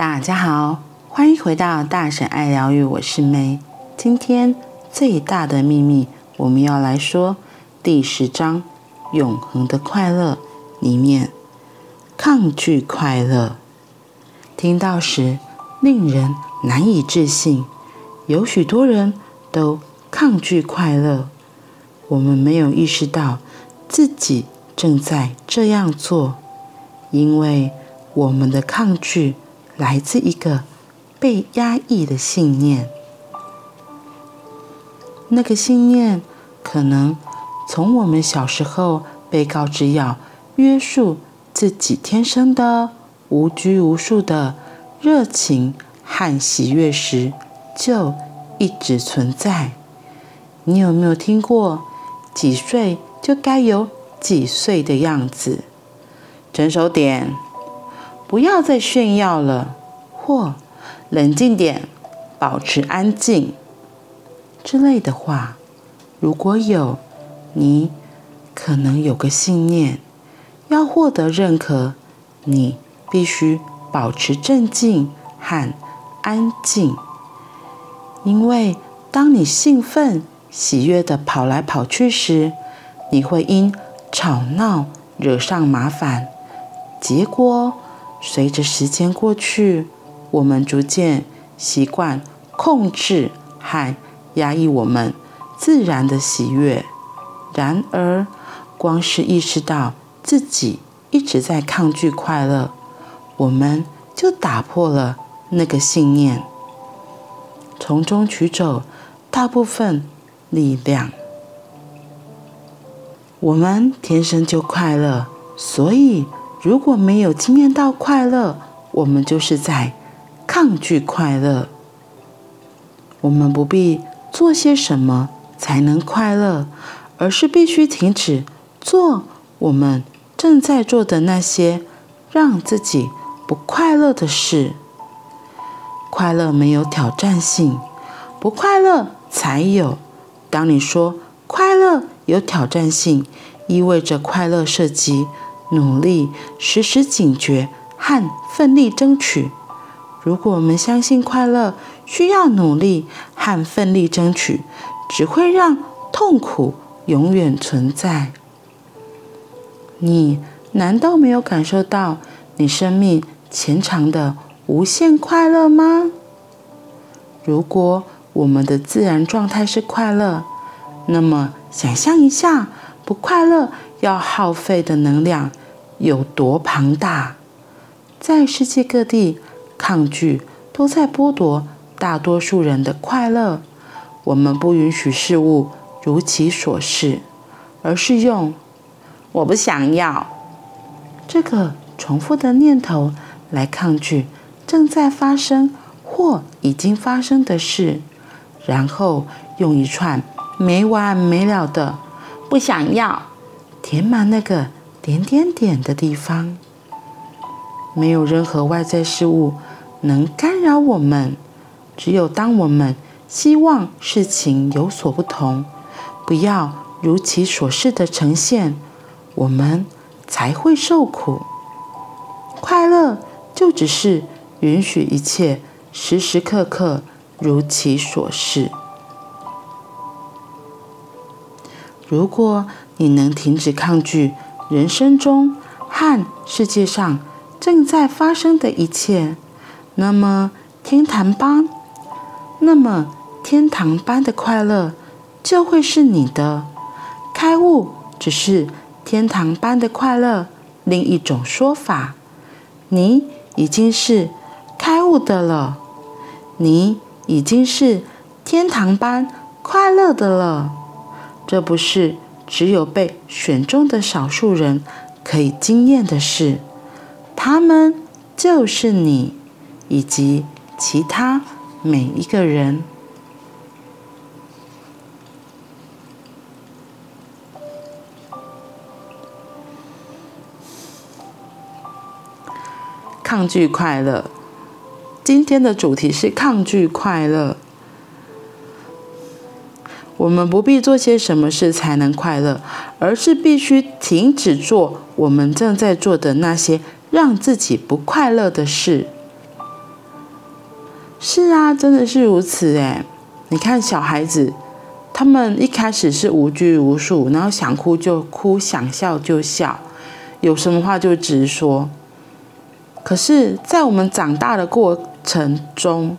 大家好，欢迎回到大神爱疗愈，我是May。今天最大的秘密，我们要来说第10章《永恒的快乐》里面，抗拒快乐。听到时，令人难以置信，有许多人都抗拒快乐。我们没有意识到自己正在这样做，因为我们的抗拒来自一个被压抑的信念。那个信念可能从我们小时候被告知要约束自己天生的无拘无束的热情和喜悦时就一直存在。你有没有听过几岁就该有几岁的样子？成熟点，不要再炫耀了，或冷静点，保持安静之类的话。如果有，你可能有个信念，要获得认可，你必须保持镇静和安静。因为当你兴奋喜悦地跑来跑去时，你会因吵闹惹上麻烦。结果随着时间过去，我们逐渐习惯控制和压抑我们自然的喜悦。然而，光是意识到自己一直在抗拒快乐，我们就打破了那个信念，从中取走大部分力量。我们天生就快乐，所以如果没有经验到快乐，我们就是在抗拒快乐。我们不必做些什么才能快乐，而是必须停止做我们正在做的那些让自己不快乐的事。快乐没有挑战性，不快乐才有。当你说快乐有挑战性，意味着快乐涉及努力、时时警觉和奋力争取。如果我们相信快乐需要努力和奋力争取，只会让痛苦永远存在。你难道没有感受到你生命潜藏的无限快乐吗？如果我们的自然状态是快乐，那么想象一下，不快乐要耗费的能量有多庞大？在世界各地，抗拒都在剥夺大多数人的快乐。我们不允许事物如其所是，而是用“我不想要”这个重复的念头来抗拒正在发生或已经发生的事，然后用一串没完没了的“不想要”填满那个点点点的地方。没有任何外在事物能干扰我们，只有当我们希望事情有所不同，不要如其所是的呈现，我们才会受苦。快乐就只是允许一切时时刻刻如其所是。如果你能停止抗拒人生中和世界上正在发生的一切，那么天堂般的快乐就会是你的。开悟只是天堂般的快乐另一种说法。你已经是开悟的了，你已经是天堂般快乐的了。这不是只有被选中的少数人可以经验的事，他们就是你以及其他每一个人。抗拒快乐，今天的主题是抗拒快乐。我们不必做些什么事才能快乐，而是必须停止做我们正在做的那些让自己不快乐的事。是啊，真的是如此哎。你看小孩子，他们一开始是无拘无束，然后想哭就哭，想笑就笑，有什么话就直说。可是在我们长大的过程中，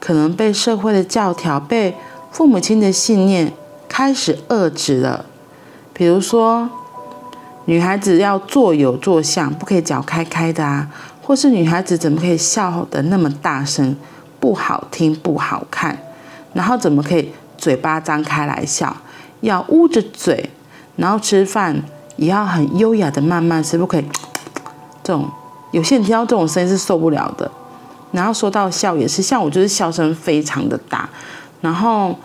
可能被社会的教条，被父母亲的信念开始遏制了。比如说，女孩子要坐有坐相，不可以脚开开的啊，或是女孩子怎么可以笑得那么大声，不好听不好看，然后怎么可以嘴巴张开来笑，要捂着嘴，然后吃饭也要很优雅的慢慢吃，不可以这种，有些人听到这种声音是受不了的。然后说到笑也是，像我就是笑声非常的大，然后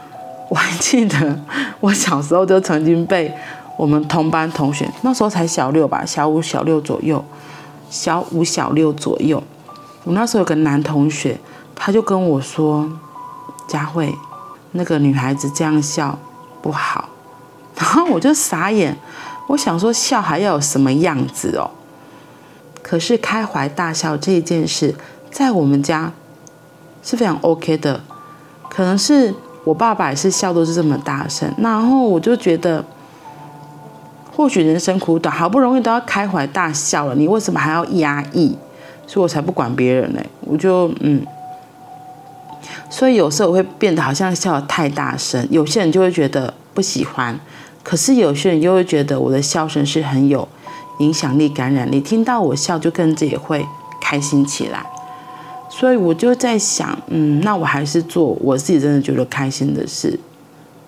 我还记得我小时候就曾经被我们同班同学，那时候才小六吧，小五小六左右，我那时候有个男同学，他就跟我说，佳慧，那个女孩子这样笑不好。然后我就傻眼，我想说笑还要有什么样子哦？可是开怀大笑这件事在我们家是非常 OK 的，可能是我爸爸也是笑都是这么大声，然后我就觉得，或许人生苦短，好不容易都要开怀大笑了，你为什么还要压抑？所以我才不管别人呢，我就所以有时候我会变得好像笑得太大声，有些人就会觉得不喜欢，可是有些人又会觉得我的笑声是很有影响力、感染力，听到我笑就跟着也会开心起来。所以我就在想，那我还是做我自己真的觉得开心的事，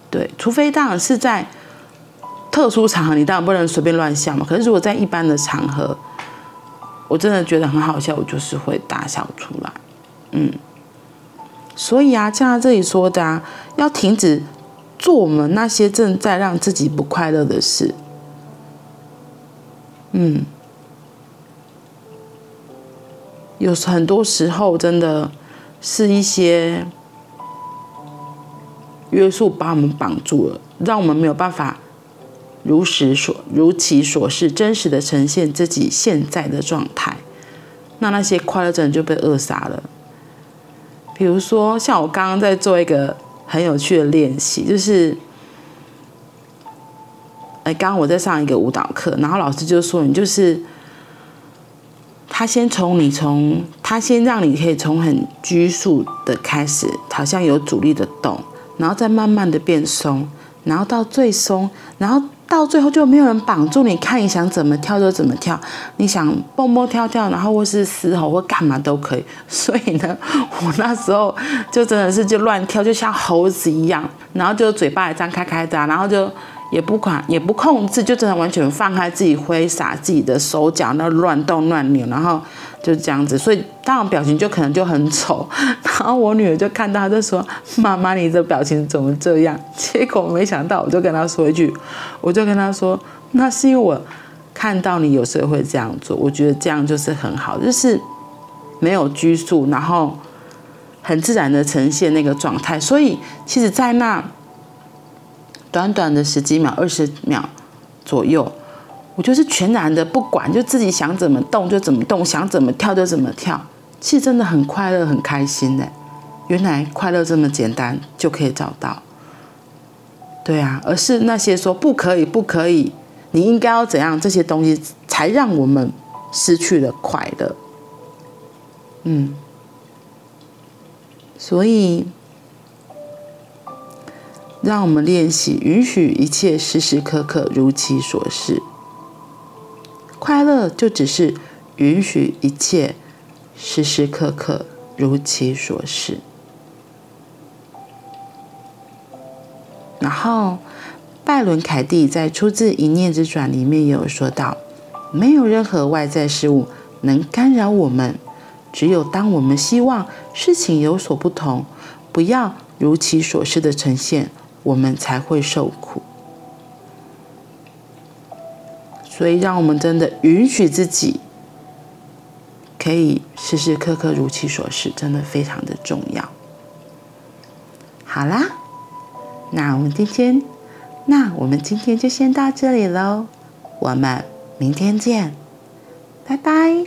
对，除非当然是在特殊场合，你当然不能随便乱笑嘛。可是如果在一般的场合，我真的觉得很好笑，我就是会大笑出来，所以啊，像他这里说的啊，要停止做我们那些正在让自己不快乐的事，有很多时候真的是一些约束把我们绑住了，让我们没有办法如其所是真实的呈现自己现在的状态，那些快乐真的就被扼杀了。比如说像我刚刚在做一个很有趣的练习，就是刚刚我在上一个舞蹈课，然后老师就说你就是他先让你可以从很拘束的开始，好像有阻力的动，然后再慢慢的变松，然后到最松，然后到最后就没有人绑住你，看你想怎么跳就怎么跳，你想蹦蹦跳跳，然后或是嘶吼或干嘛都可以。所以呢，我那时候就真的是就乱跳，就像猴子一样，然后就嘴巴也张开开的，然后就也不管也不控制，就真的完全放开自己，挥洒自己的手脚，那乱动乱扭，然后就这样子。所以当然表情就可能就很丑，然后我女儿就看到，她就说，妈妈你的表情怎么这样？结果没想到我就跟她说，那是因为我看到你有时候会这样做，我觉得这样就是很好，就是没有拘束，然后很自然的呈现那个状态。所以其实在那短短的十几秒、20秒左右，我就是全然的不管，就自己想怎么动就怎么动，想怎么跳就怎么跳，其实真的很快乐、很开心的。原来快乐这么简单就可以找到，对啊，而是那些说不可以、不可以，你应该要怎样这些东西，才让我们失去了快乐。所以。让我们练习允许一切时时刻刻如其所是，快乐就只是允许一切时时刻刻如其所是。然后拜伦凯蒂在出自《一念之转》里面也有说到，没有任何外在事物能干扰我们，只有当我们希望事情有所不同，不要如其所是的呈现，我们才会受苦。所以让我们真的允许自己可以时时刻刻如其所是，真的非常的重要。好啦，那我们今天就先到这里咯，我们明天见，拜拜。